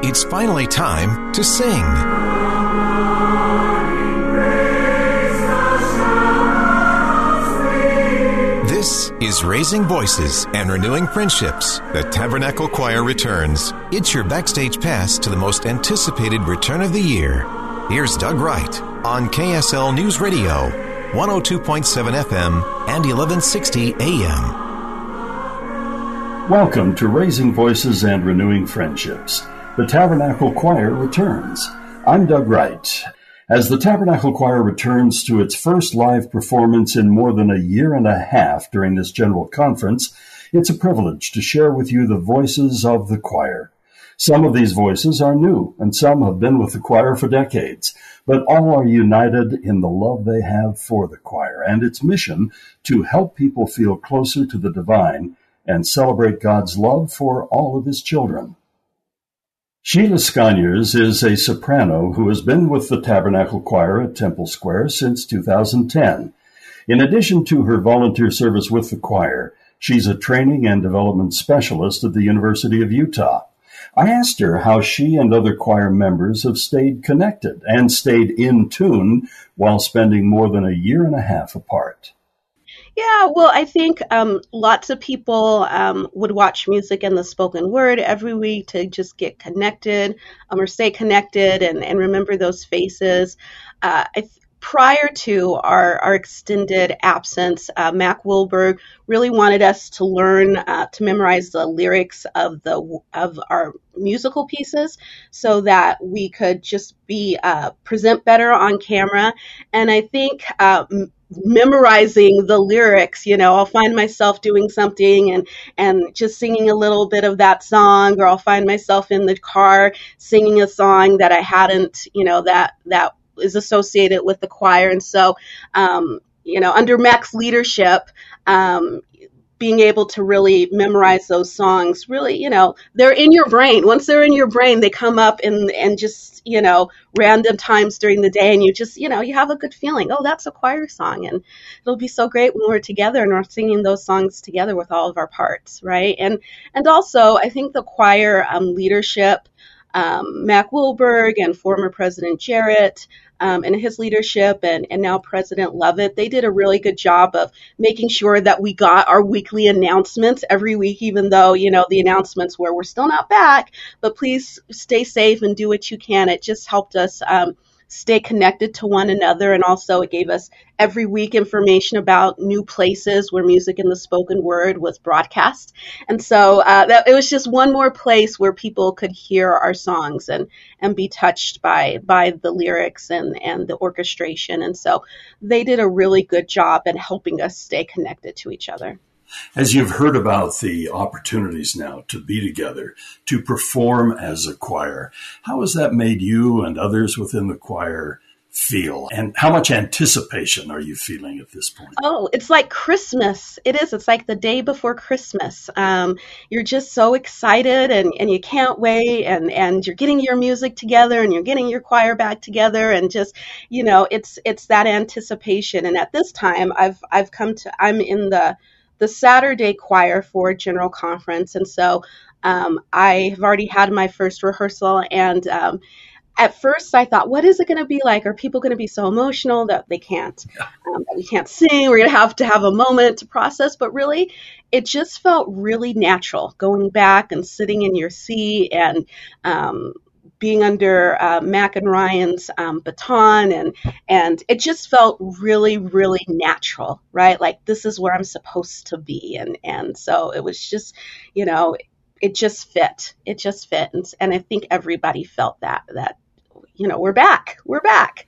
It's finally time to sing. This is Raising Voices and Renewing Friendships. The Tabernacle Choir returns. It's your backstage pass to the most anticipated return of the year. Here's Doug Wright on KSL News Radio, 102.7 FM and 1160 AM. Welcome to Raising Voices and Renewing Friendships. The Tabernacle Choir returns. I'm Doug Wright. As the Tabernacle Choir returns to its first live performance in more than a year and a half during this general conference, it's a privilege to share with you the voices of the choir. Some of these voices are new, and some have been with the choir for decades, but all are united in the love they have for the choir and its mission to help people feel closer to the divine and celebrate God's love for all of his children. Sheila Sconyers is a soprano who has been with the Tabernacle Choir at Temple Square since 2010. In addition to her volunteer service with the choir, she's a training and development specialist at the University of Utah. I asked her how she and other choir members have stayed connected and stayed in tune while spending more than a year and a half apart. Yeah, well, I think lots of people would watch Music and the Spoken Word every week to just get connected or stay connected and remember those faces. Prior to our extended absence, Mack Wilberg really wanted us to learn to memorize the lyrics of our musical pieces so that we could just be present better on camera. And I think memorizing the lyrics, you know, I'll find myself doing something and just singing a little bit of that song, or I'll find myself in the car singing a song that I hadn't, you know, that is associated with the choir. And so, you know, under Mack's leadership, being able to really memorize those songs, really, you know, they're in your brain. Once they're in your brain, they come up and just, you know, random times during the day, and you just, you know, you have a good feeling. Oh, that's a choir song, and it'll be so great when we're together and we're singing those songs together with all of our parts, right? And also, I think the choir leadership, Mack Wilberg and former President Jarrett and his leadership and now President Leavitt, they did a really good job of making sure that we got our weekly announcements every week, even though, you know, the announcements were, we're still not back, but please stay safe and do what you can. It just helped us stay connected to one another, and also it gave us every week information about new places where Music and the Spoken Word was broadcast, and so it was just one more place where people could hear our songs and be touched by the lyrics and the orchestration, and so they did a really good job in helping us stay connected to each other. As you've heard about the opportunities now to be together, to perform as a choir, how has that made you and others within the choir feel? And how much anticipation are you feeling at this point? Oh, it's like Christmas. It is. It's like the day before Christmas. You're just so excited and you can't wait, and you're getting your music together and you're getting your choir back together, and just, you know, it's that anticipation. And at this time, I'm in the Saturday choir for General Conference. And so I've already had my first rehearsal. And at first I thought, what is it going to be like? Are people going to be so emotional that they can't, that we can't sing? We're going to have a moment to process. But really, it just felt really natural going back and sitting in your seat and being under Mack and Ryan's baton, and it just felt really, really natural, right? Like, this is where I'm supposed to be. And so it was just, you know, it just fit. And I think everybody felt that, you know, we're back,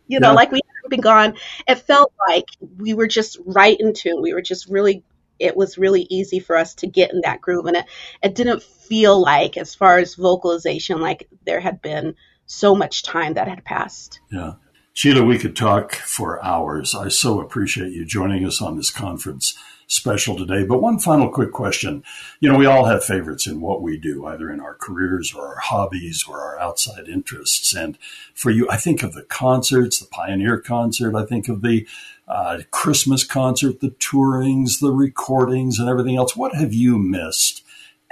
you know, like we hadn't been gone. It felt like we were just right in tune. We were just really, it was really easy for us to get in that groove. And it didn't feel like, as far as vocalization, like there had been so much time that had passed. Yeah. Sheila, we could talk for hours. I so appreciate you joining us on this conference special today. But one final quick question. You know, we all have favorites in what we do, either in our careers or our hobbies or our outside interests. And for you, I think of the concerts, the Pioneer concert. I think of the Christmas concert, the tourings, the recordings, and everything else. What have you missed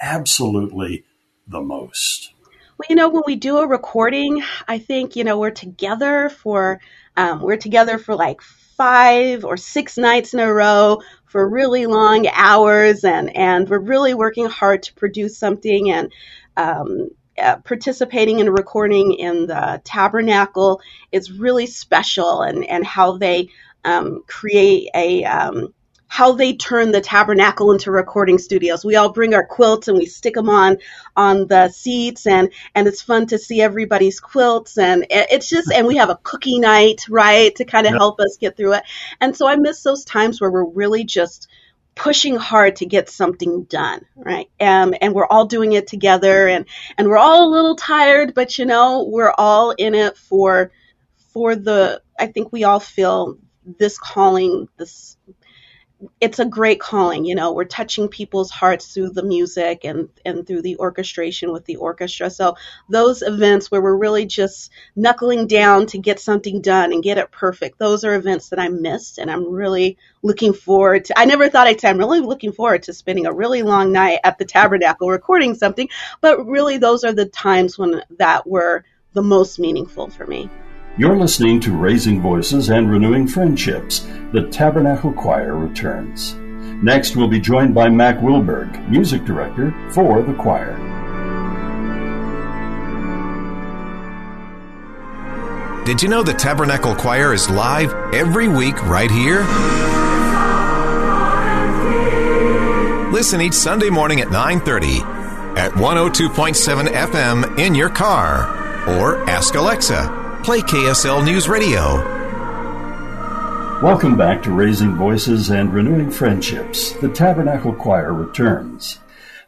absolutely the most? Well, you know, when we do a recording, I think, you know, we're together for like 5 or 6 nights in a row for really long hours, and we're really working hard to produce something, and participating in a recording in the Tabernacle is really special, and how they create a how they turn the Tabernacle into recording studios. We all bring our quilts and we stick them on the seats, and it's fun to see everybody's quilts, and it's just, and we have a cookie night, right, to kind of help us get through it. And so I miss those times where we're really just pushing hard to get something done, right? And we're all doing it together, and we're all a little tired, but you know, we're all in it for the, I think we all feel this calling, this, it's a great calling, you know, we're touching people's hearts through the music and through the orchestration with the orchestra. So those events where we're really just knuckling down to get something done and get it perfect, those are events that I missed, and I'm really looking forward to. I never thought I'd say I'm really looking forward to spending a really long night at the Tabernacle recording something, but really those are the times when that were the most meaningful for me. You're listening to Raising Voices and Renewing Friendships. The Tabernacle Choir returns. Next, we'll be joined by Mack Wilberg, music director for the choir. Did you know the Tabernacle Choir is live every week right here? Listen each Sunday morning at 9:30 at 102.7 FM in your car, or ask Alexa. Play KSL News Radio. Welcome back to Raising Voices and Renewing Friendships. The Tabernacle Choir returns.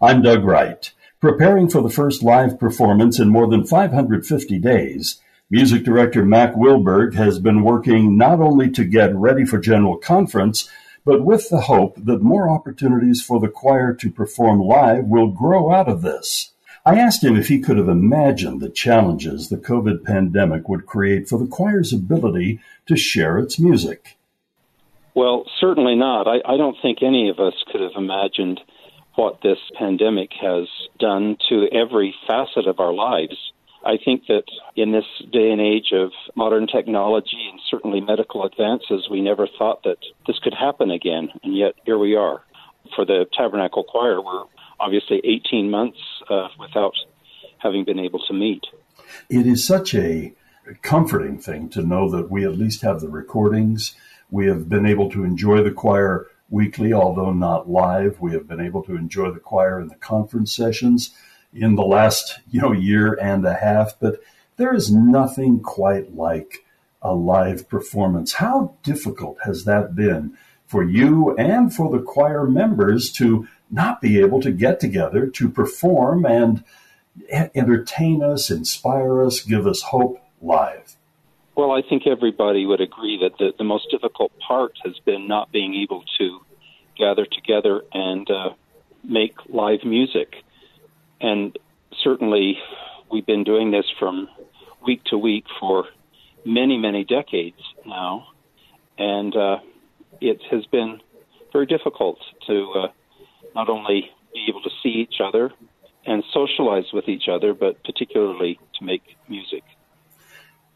I'm Doug Wright. Preparing for the first live performance in more than 550 days, music director Mack Wilberg has been working not only to get ready for General Conference, but with the hope that more opportunities for the choir to perform live will grow out of this. I asked him if he could have imagined the challenges the COVID pandemic would create for the choir's ability to share its music. Well, certainly not. I don't think any of us could have imagined what this pandemic has done to every facet of our lives. I think that in this day and age of modern technology and certainly medical advances, we never thought that this could happen again, and yet here we are. For the Tabernacle Choir, we're obviously 18 months without having been able to meet. It is such a comforting thing to know that we at least have the recordings. We have been able to enjoy the choir weekly, although not live. We have been able to enjoy the choir in the conference sessions in the last, year and a half. But there is nothing quite like a live performance. How difficult has that been for you and for the choir members to not be able to get together to perform and entertain us, inspire us, give us hope live? Well, I think everybody would agree that the most difficult part has been not being able to gather together and make live music. And certainly we've been doing this from week to week for many, many decades now. And it has been very difficult to not only be able to see each other and socialize with each other, but particularly to make music.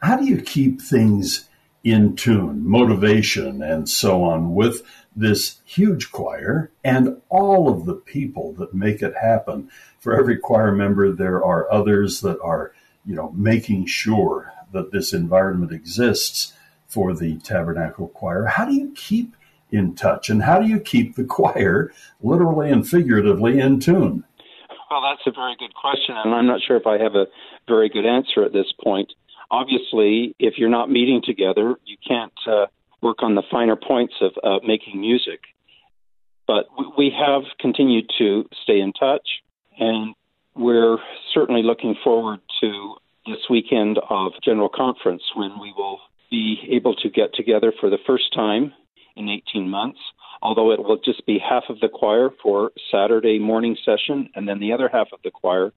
How do you keep things in tune, motivation and so on, with this huge choir and all of the people that make it happen? For every choir member, there are others that are, making sure that this environment exists for the Tabernacle Choir. How do you keep in touch, and how do you keep the choir literally and figuratively in tune? Well, that's a very good question, and I'm not sure if I have a very good answer at this point. Obviously, if you're not meeting together, you can't work on the finer points of making music. But we have continued to stay in touch, and we're certainly looking forward to this weekend of General Conference, when we will be able to get together for the first time in 18 months, although it will just be half of the choir for Saturday morning session and then the other half of the choir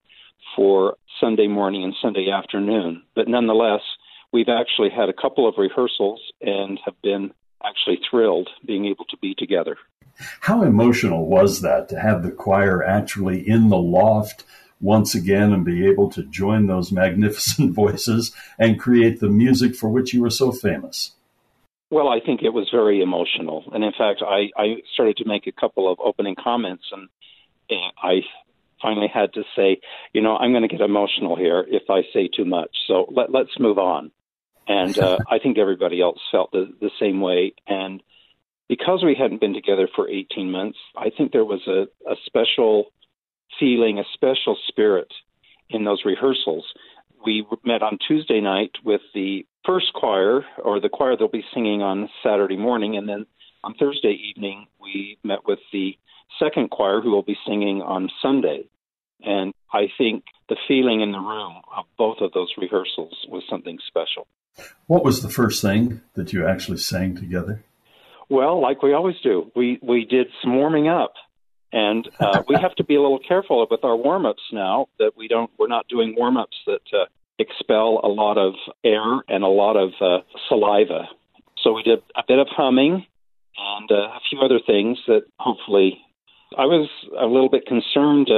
for Sunday morning and Sunday afternoon. But nonetheless, we've actually had a couple of rehearsals and have been actually thrilled being able to be together. How emotional was that to have the choir actually in the loft once again and be able to join those magnificent voices and create the music for which you were so famous? Well, I think it was very emotional. And in fact, I started to make a couple of opening comments, and I finally had to say, you know, I'm going to get emotional here if I say too much. So let's move on. And I think everybody else felt the same way. And because we hadn't been together for 18 months, I think there was a special feeling, a special spirit in those rehearsals. We met on Tuesday night with the first choir, or the choir they'll be singing on Saturday morning. And then on Thursday evening, we met with the second choir who will be singing on Sunday. And I think the feeling in the room of both of those rehearsals was something special. What was the first thing that you actually sang together? Well, like we always do, we did some warming up, and we have to be a little careful with our warm ups now that we're not doing warm ups that expel a lot of air and a lot of saliva. So we did a bit of humming and a few other things that hopefully. I was a little bit concerned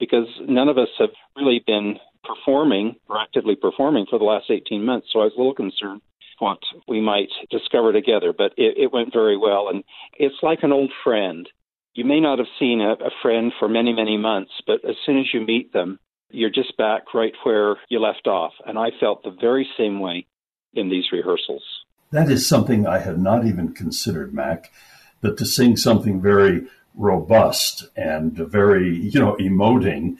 because none of us have really been performing or actively performing for the last 18 months, so I was a little concerned what we might discover together, but it went very well. And it's like an old friend. You may not have seen a friend for many, many months, but as soon as you meet them, you're just back right where you left off. And I felt the very same way in these rehearsals. That is something I had not even considered, Mac, that to sing something very robust and very, emoting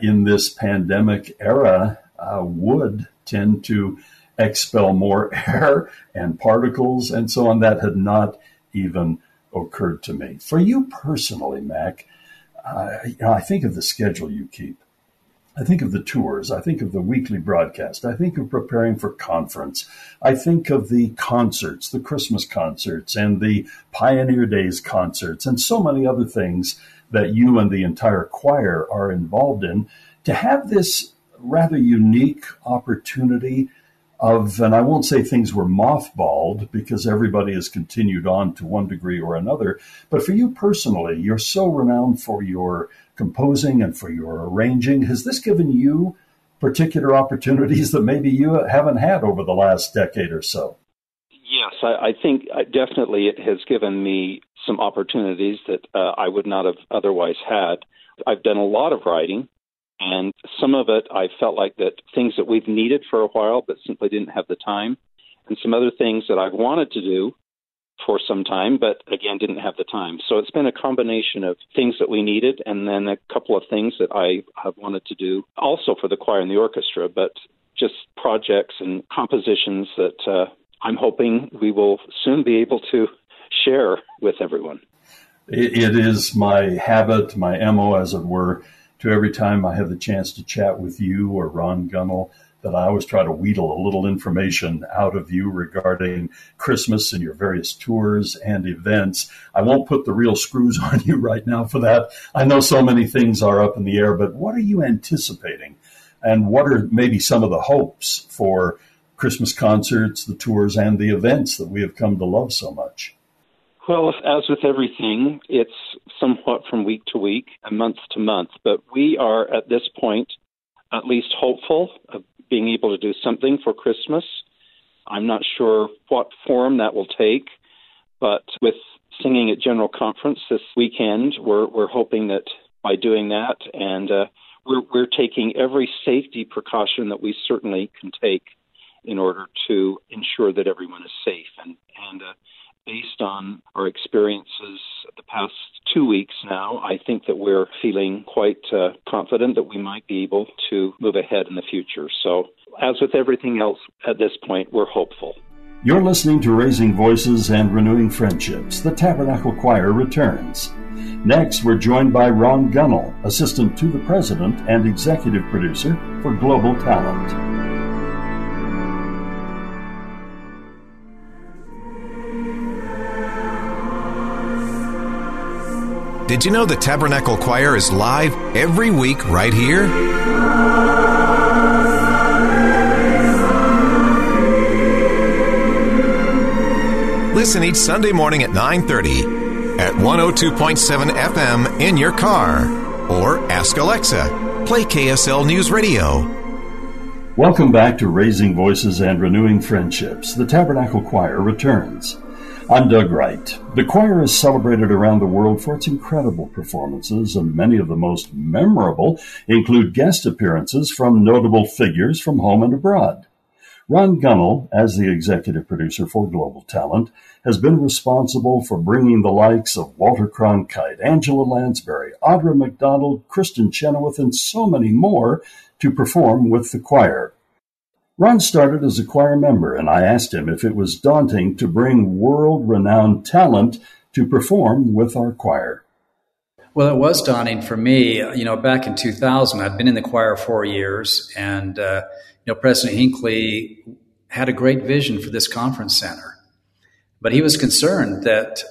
in this pandemic era would tend to expel more air and particles and so on. That had not even occurred to me. For you personally, Mac, I think of the schedule you keep. I think of the tours. I think of the weekly broadcast. I think of preparing for conference. I think of the concerts, the Christmas concerts and the Pioneer Days concerts and so many other things that you and the entire choir are involved in. To have this rather unique opportunity of, and I won't say things were mothballed because everybody has continued on to one degree or another, but for you personally, you're so renowned for your composing and for your arranging. Has this given you particular opportunities that maybe you haven't had over the last decade or so? Yes, I think definitely it has given me some opportunities that I would not have otherwise had. I've done a lot of writing. And some of it, I felt like that things that we've needed for a while, but simply didn't have the time. And some other things that I've wanted to do for some time, but again, didn't have the time. So it's been a combination of things that we needed and then a couple of things that I have wanted to do also for the choir and the orchestra, but just projects and compositions that I'm hoping we will soon be able to share with everyone. It is my habit, my MO, as it were, to every time I have the chance to chat with you or Ron Gunnell, that I always try to wheedle a little information out of you regarding Christmas and your various tours and events. I won't put the real screws on you right now for that. I know so many things are up in the air, but what are you anticipating? And what are maybe some of the hopes for Christmas concerts, the tours, and the events that we have come to love so much? Well, as with everything, it's somewhat from week to week and month to month, but we are at this point at least hopeful of being able to do something for Christmas. I'm not sure what form that will take, but with singing at General Conference this weekend, we're hoping that by doing that, and we're taking every safety precaution that we certainly can take in order to ensure that everyone is safe. And based on our experiences the past 2 weeks now, I think that we're feeling quite confident that we might be able to move ahead in the future. So, as with everything else at this point, we're hopeful. You're listening to Raising Voices and Renewing Friendships. The Tabernacle Choir returns. Next, we're joined by Ron Gunnell, assistant to the president and executive producer for Global Talent. Did you know the Tabernacle Choir is live every week right here? Listen each Sunday morning at 9:30 at 102.7 FM in your car, or ask Alexa. Play KSL News Radio. Welcome back to Raising Voices and Renewing Friendships. The Tabernacle Choir returns. I'm Doug Wright. The choir is celebrated around the world for its incredible performances, and many of the most memorable include guest appearances from notable figures from home and abroad. Ron Gunnell, as the executive producer for Global Talent, has been responsible for bringing the likes of Walter Cronkite, Angela Lansbury, Audra McDonald, Kristen Chenoweth, and so many more to perform with the choir. Ron started as a choir member, and I asked him if it was daunting to bring world-renowned talent to perform with our choir. Well, it was daunting for me. You know, back in 2000, I'd been in the choir 4 years, and President Hinckley had a great vision for this conference center, but he was concerned that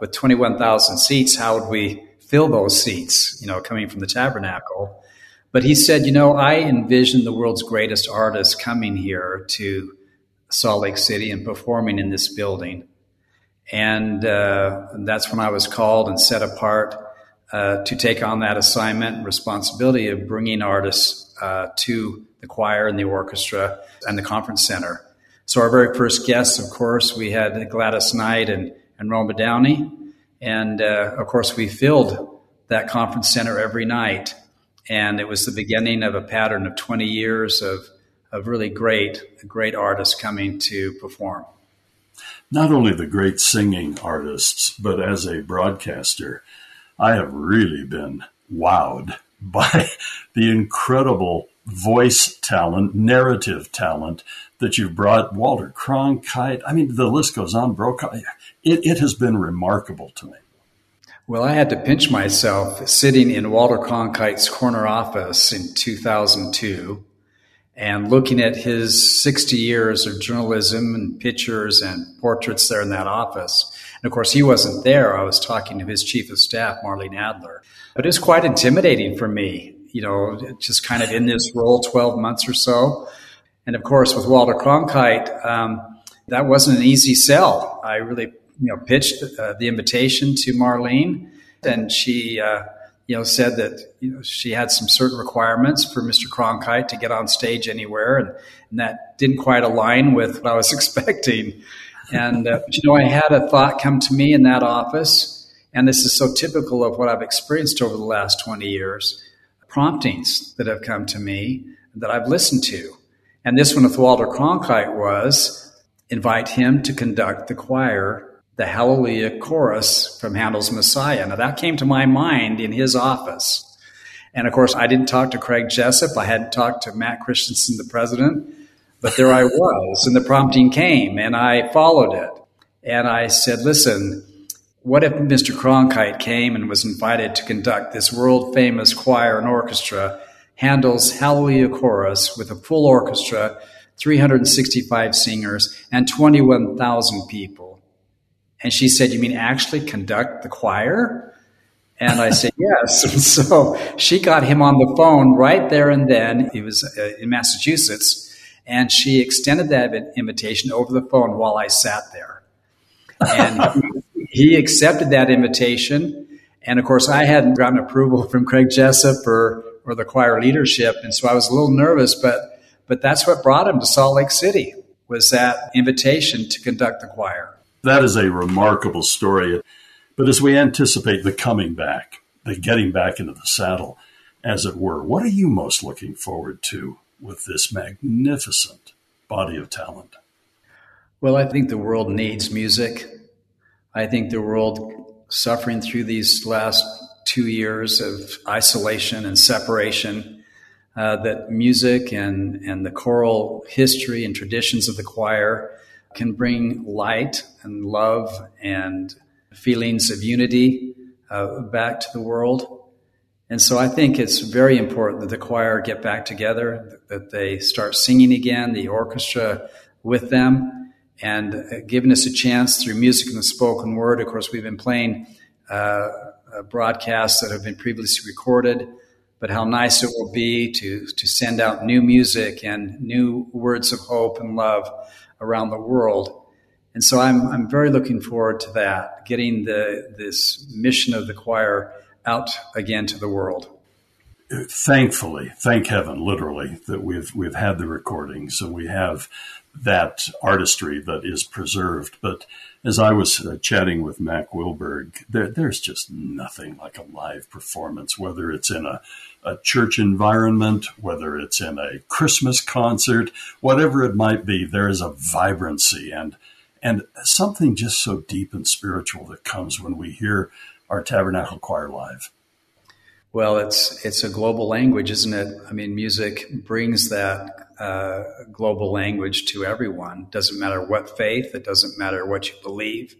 with 21,000 seats, how would we fill those seats, coming from the Tabernacle? But he said, I envision the world's greatest artists coming here to Salt Lake City and performing in this building. And that's when I was called and set apart to take on that assignment and responsibility of bringing artists to the choir and the orchestra and the conference center. So our very first guests, of course, we had Gladys Knight and Roma Downey. And, of course, we filled that conference center every night. And it was the beginning of a pattern of 20 years of really great artists coming to perform. Not only the great singing artists, but as a broadcaster, I have really been wowed by the incredible voice talent, narrative talent that you've brought. Walter Cronkite, I mean, the list goes on. It has been remarkable to me. Well, I had to pinch myself sitting in Walter Cronkite's corner office in 2002 and looking at his 60 years of journalism and pictures and portraits there in that office. And of course, he wasn't there. I was talking to his chief of staff, Marlene Adler. But it was quite intimidating for me, just kind of in this role 12 months or so. And of course, with Walter Cronkite, that wasn't an easy sell. I really pitched the invitation to Marlene, and she, said that she had some certain requirements for Mr. Cronkite to get on stage anywhere, and that didn't quite align with what I was expecting. And, I had a thought come to me in that office, and this is so typical of what I've experienced over the last 20 years, promptings that have come to me that I've listened to. And this one with Walter Cronkite was, invite him to conduct the choir, the Hallelujah Chorus from Handel's Messiah. Now, that came to my mind in his office. And, of course, I didn't talk to Craig Jessop. I hadn't talked to Matt Christensen, the president. But there I was, and the prompting came, and I followed it. And I said, listen, what if Mr. Cronkite came and was invited to conduct this world-famous choir and orchestra, Handel's Hallelujah Chorus, with a full orchestra, 365 singers, and 21,000 people? And she said, you mean actually conduct the choir? And I said, yes. And so she got him on the phone right there and then. He was in Massachusetts. And she extended that invitation over the phone while I sat there. And he accepted that invitation. And, of course, I hadn't gotten approval from Craig Jessop or the choir leadership. And so I was a little nervous. But that's what brought him to Salt Lake City, was that invitation to conduct the choir. That is a remarkable story. But as we anticipate the coming back, the getting back into the saddle, as it were, what are you most looking forward to with this magnificent body of talent? Well, I think the world needs music. I think the world, suffering through these last 2 years of isolation and separation, that music and the choral history and traditions of the choir can bring light and love and feelings of unity back to the world. And so I think it's very important that the choir get back together, that they start singing again, the orchestra with them, and giving us a chance through Music and the Spoken Word. Of course, we've been playing broadcasts that have been previously recorded, but how nice it will be to send out new music and new words of hope and love around the world. And so I'm very looking forward to that, getting this mission of the choir out again to the world. thankfully, thank heaven, literally, that we've had the recordings and we have that artistry that is preserved. But as I was chatting with Mack Wilberg, there's just nothing like a live performance, whether it's in a church environment, whether it's in a Christmas concert, whatever it might be, there is a vibrancy and something just so deep and spiritual that comes when we hear our Tabernacle Choir live. Well, it's a global language, isn't it? I mean, music brings that global language to everyone. It doesn't matter what faith, it doesn't matter what you believe.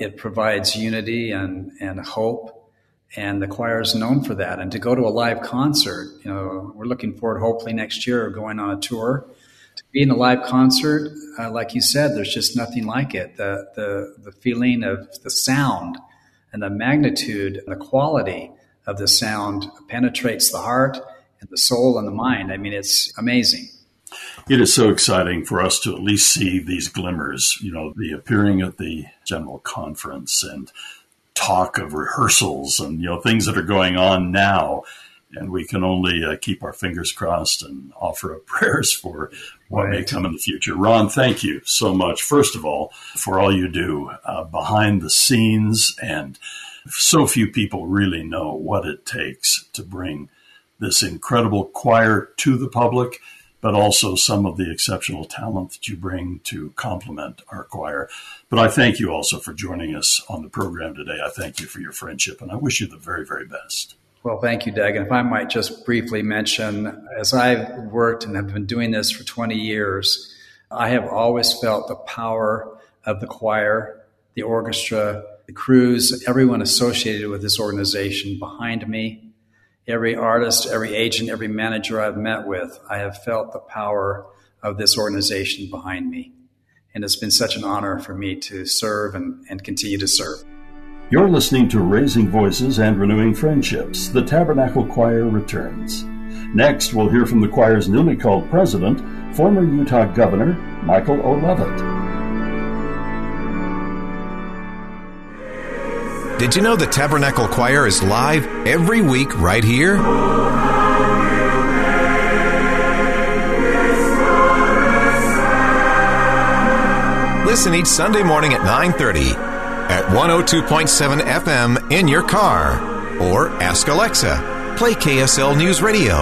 It provides unity and hope, and the choir is known for that. And to go to a live concert, you know, we're looking forward, hopefully next year, going on a tour. To be in a live concert, like you said, there's just nothing like it. The feeling of the sound and the magnitude and the quality of the sound penetrates the heart and the soul and the mind. I mean, it's amazing. It is so exciting for us to at least see these glimmers, you know, the appearing at the General Conference and talk of rehearsals and, you know, things that are going on now. And we can only keep our fingers crossed and offer up prayers for what may come in the future. Ron, thank you so much, first of all, for all you do behind the scenes. And so few people really know what it takes to bring this incredible choir to the public, but also some of the exceptional talent that you bring to complement our choir. But I thank you also for joining us on the program today. I thank you for your friendship, and I wish you the very, very best. Well, thank you, Doug. And if I might just briefly mention, as I've worked and have been doing this for 20 years, I have always felt the power of the choir, the orchestra, the crews, everyone associated with this organization behind me. Every artist, every agent, every manager I've met with, I have felt the power of this organization behind me. And it's been such an honor for me to serve and continue to serve. You're listening to Raising Voices and Renewing Friendships. The Tabernacle Choir returns. Next, we'll hear from the choir's newly called president, former Utah Governor Michael Leavitt. Did you know the Tabernacle Choir is live every week right here? Listen each Sunday morning at 9:30 at 102.7 FM in your car, or ask Alexa, play KSL News Radio.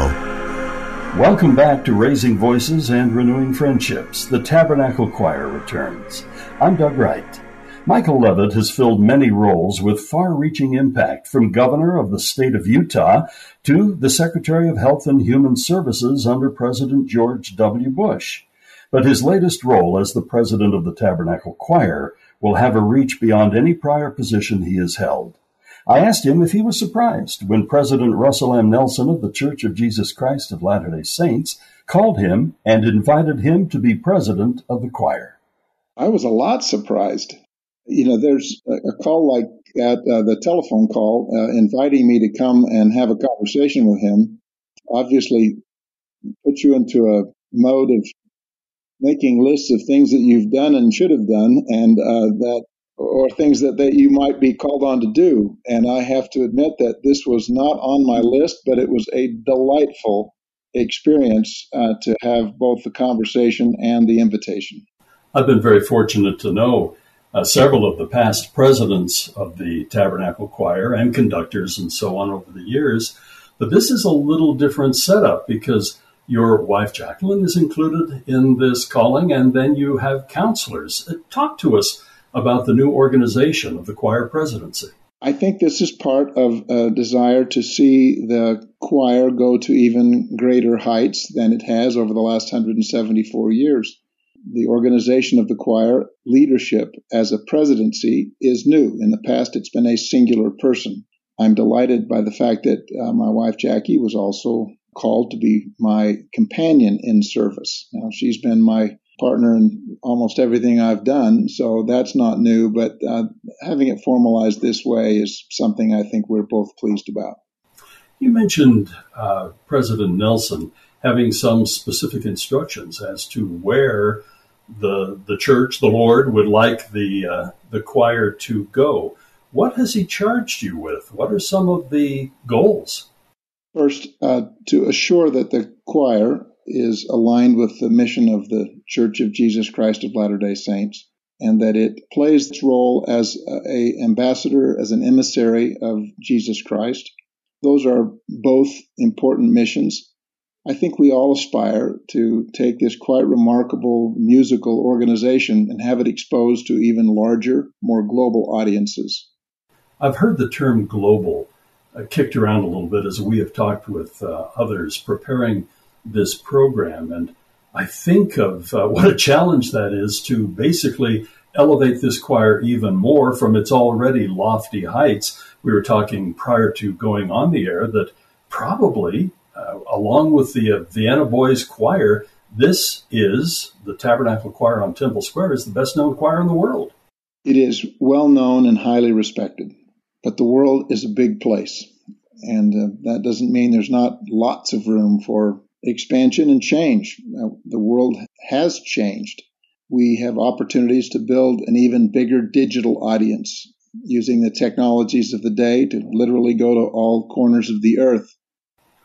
Welcome back to Raising Voices and Renewing Friendships. The Tabernacle Choir returns. I'm Doug Wright. Michael Leavitt has filled many roles with far-reaching impact, from governor of the state of Utah to the Secretary of Health and Human Services under President George W. Bush. But his latest role as the president of the Tabernacle Choir will have a reach beyond any prior position he has held. I asked him if he was surprised when President Russell M. Nelson of The Church of Jesus Christ of Latter-day Saints called him and invited him to be president of the choir. I was a lot surprised. You know, there's a call like that, the telephone call, inviting me to come and have a conversation with him. Obviously, put you into a mode of making lists of things that you've done and should have done, and or things that you might be called on to do. And I have to admit that this was not on my list, but it was a delightful experience to have both the conversation and the invitation. I've been very fortunate to know several of the past presidents of the Tabernacle Choir and conductors and so on over the years. But this is a little different setup because your wife, Jacqueline, is included in this calling, and then you have counselors. Talk to us about the new organization of the choir presidency. I think this is part of a desire to see the choir go to even greater heights than it has over the last 174 years. The organization of the choir leadership as a presidency is new. In the past, it's been a singular person. I'm delighted by the fact that my wife, Jackie, was also called to be my companion in service. Now, she's been my partner in almost everything I've done, so that's not new, but having it formalized this way is something I think we're both pleased about. You mentioned President Nelson having some specific instructions as to where the church, the Lord, would like the choir to go. What has he charged you with? What are some of the goals? First, to assure that the choir is aligned with the mission of the Church of Jesus Christ of Latter-day Saints, and that it plays its role as an ambassador, as an emissary of Jesus Christ. Those are both important missions. I think we all aspire to take this quite remarkable musical organization and have it exposed to even larger, more global audiences. I've heard the term global kicked around a little bit as we have talked with others preparing this program, and I think of what a challenge that is to basically elevate this choir even more from its already lofty heights. We were talking prior to going on the air that probably, along with the Vienna Boys Choir, this is, the Tabernacle Choir on Temple Square, is the best-known choir in the world. It is well-known and highly respected, but the world is a big place, and that doesn't mean there's not lots of room for expansion and change. The world has changed. We have opportunities to build an even bigger digital audience using the technologies of the day to literally go to all corners of the earth.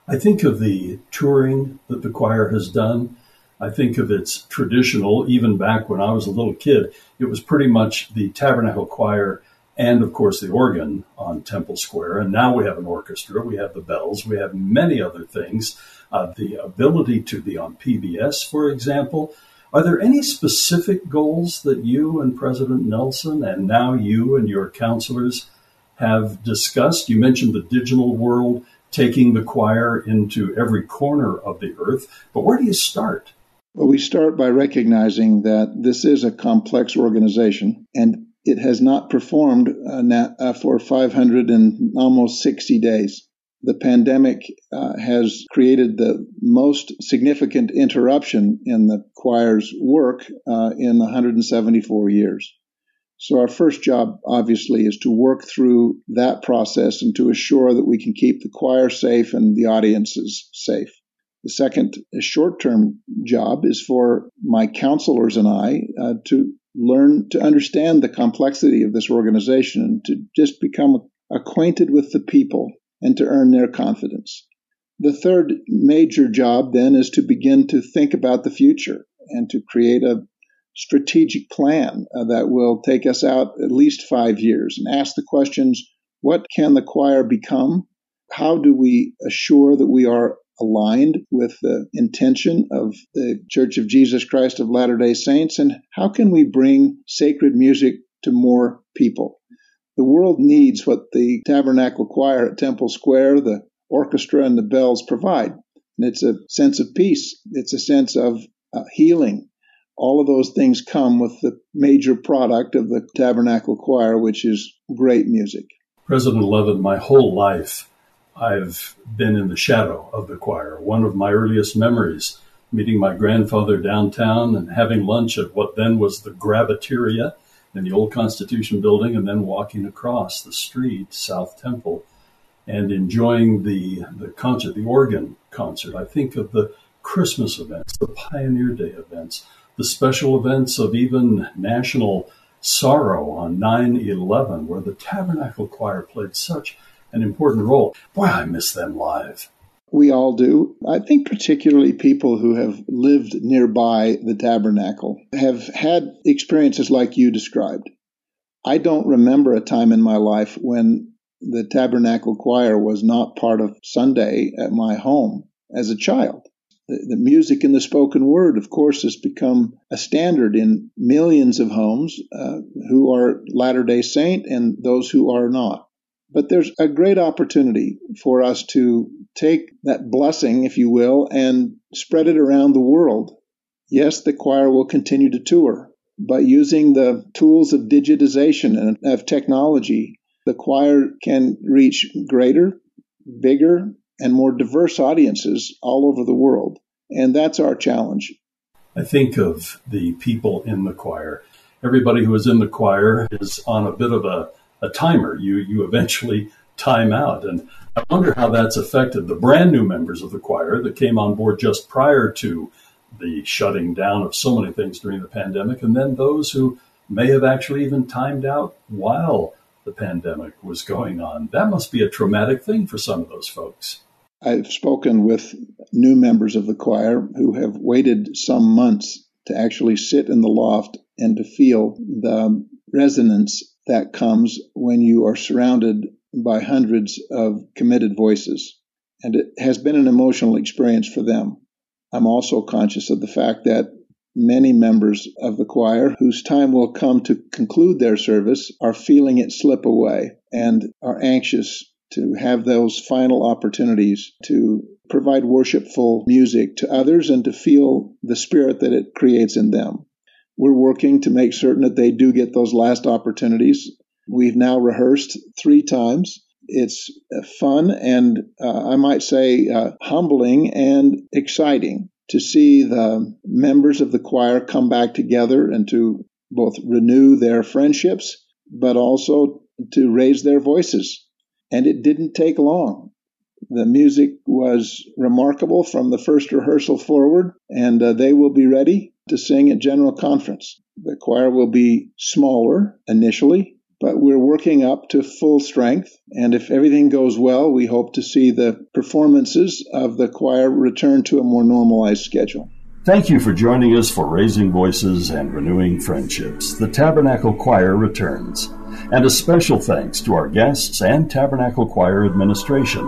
I think of the touring that the choir has done. I think of its traditional, even back when I was a little kid, it was pretty much the Tabernacle Choir and, of course, the organ on Temple Square. And now we have an orchestra, we have the bells, we have many other things. The ability to be on PBS, for example. Are there any specific goals that you and President Nelson and now you and your counselors have discussed? You mentioned the digital world, taking the choir into every corner of the earth. But where do you start? Well, we start by recognizing that this is a complex organization, and it has not performed for 500 and almost 60 days. The pandemic has created the most significant interruption in the choir's work in 174 years. So our first job, obviously, is to work through that process and to assure that we can keep the choir safe and the audiences safe. The second short-term job is for my counselors and I to learn to understand the complexity of this organization and to just become acquainted with the people and to earn their confidence. The third major job then is to begin to think about the future and to create a strategic plan that will take us out at least 5 years and ask the questions, what can the choir become? How do we assure that we are aligned with the intention of the Church of Jesus Christ of Latter-day Saints? And how can we bring sacred music to more people? The world needs what the Tabernacle Choir at Temple Square, the orchestra and the bells provide. And it's a sense of peace. It's a sense of healing. All of those things come with the major product of the Tabernacle Choir, which is great music. President Leavitt, my whole life, I've been in the shadow of the choir. One of my earliest memories, meeting my grandfather downtown and having lunch at what then was the Graviteria, in the old Constitution building, and then walking across the street, South Temple, and enjoying the concert, the organ concert. I think of the Christmas events, the Pioneer Day events, the special events of even National Sorrow on 9/11, where the Tabernacle Choir played such an important role. Boy, I miss them live. We all do. I think particularly people who have lived nearby the tabernacle have had experiences like you described. I don't remember a time in my life when the Tabernacle Choir was not part of Sunday at my home as a child. The music and the spoken word, of course, has become a standard in millions of homes who are Latter-day Saint and those who are not. But there's a great opportunity for us to take that blessing, if you will, and spread it around the world. Yes, the choir will continue to tour, but using the tools of digitization and of technology, the choir can reach greater, bigger, and more diverse audiences all over the world. And that's our challenge. I think of the people in the choir. Everybody who is in the choir is on a bit of a timer. You eventually time out. And I wonder how that's affected the brand new members of the choir that came on board just prior to the shutting down of so many things during the pandemic, and then those who may have actually even timed out while the pandemic was going on. That must be a traumatic thing for some of those folks. I've spoken with new members of the choir who have waited some months to actually sit in the loft and to feel the resonance that comes when you are surrounded by hundreds of committed voices. And it has been an emotional experience for them. I'm also conscious of the fact that many members of the choir whose time will come to conclude their service are feeling it slip away and are anxious to have those final opportunities to provide worshipful music to others and to feel the spirit that it creates in them. We're working to make certain that they do get those last opportunities. We've now rehearsed 3 times. It's fun and I might say humbling and exciting to see the members of the choir come back together and to both renew their friendships, but also to raise their voices. And it didn't take long. The music was remarkable from the first rehearsal forward, and they will be ready to sing at General Conference. The choir will be smaller initially, but we're working up to full strength, and if everything goes well, we hope to see the performances of the choir return to a more normalized schedule. Thank you for joining us for Raising Voices and Renewing Friendships. The Tabernacle Choir returns. And a special thanks to our guests and Tabernacle Choir administration.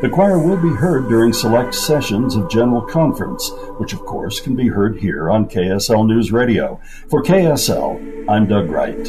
The choir will be heard during select sessions of General Conference, which of course can be heard here on KSL News Radio. For KSL, I'm Doug Wright.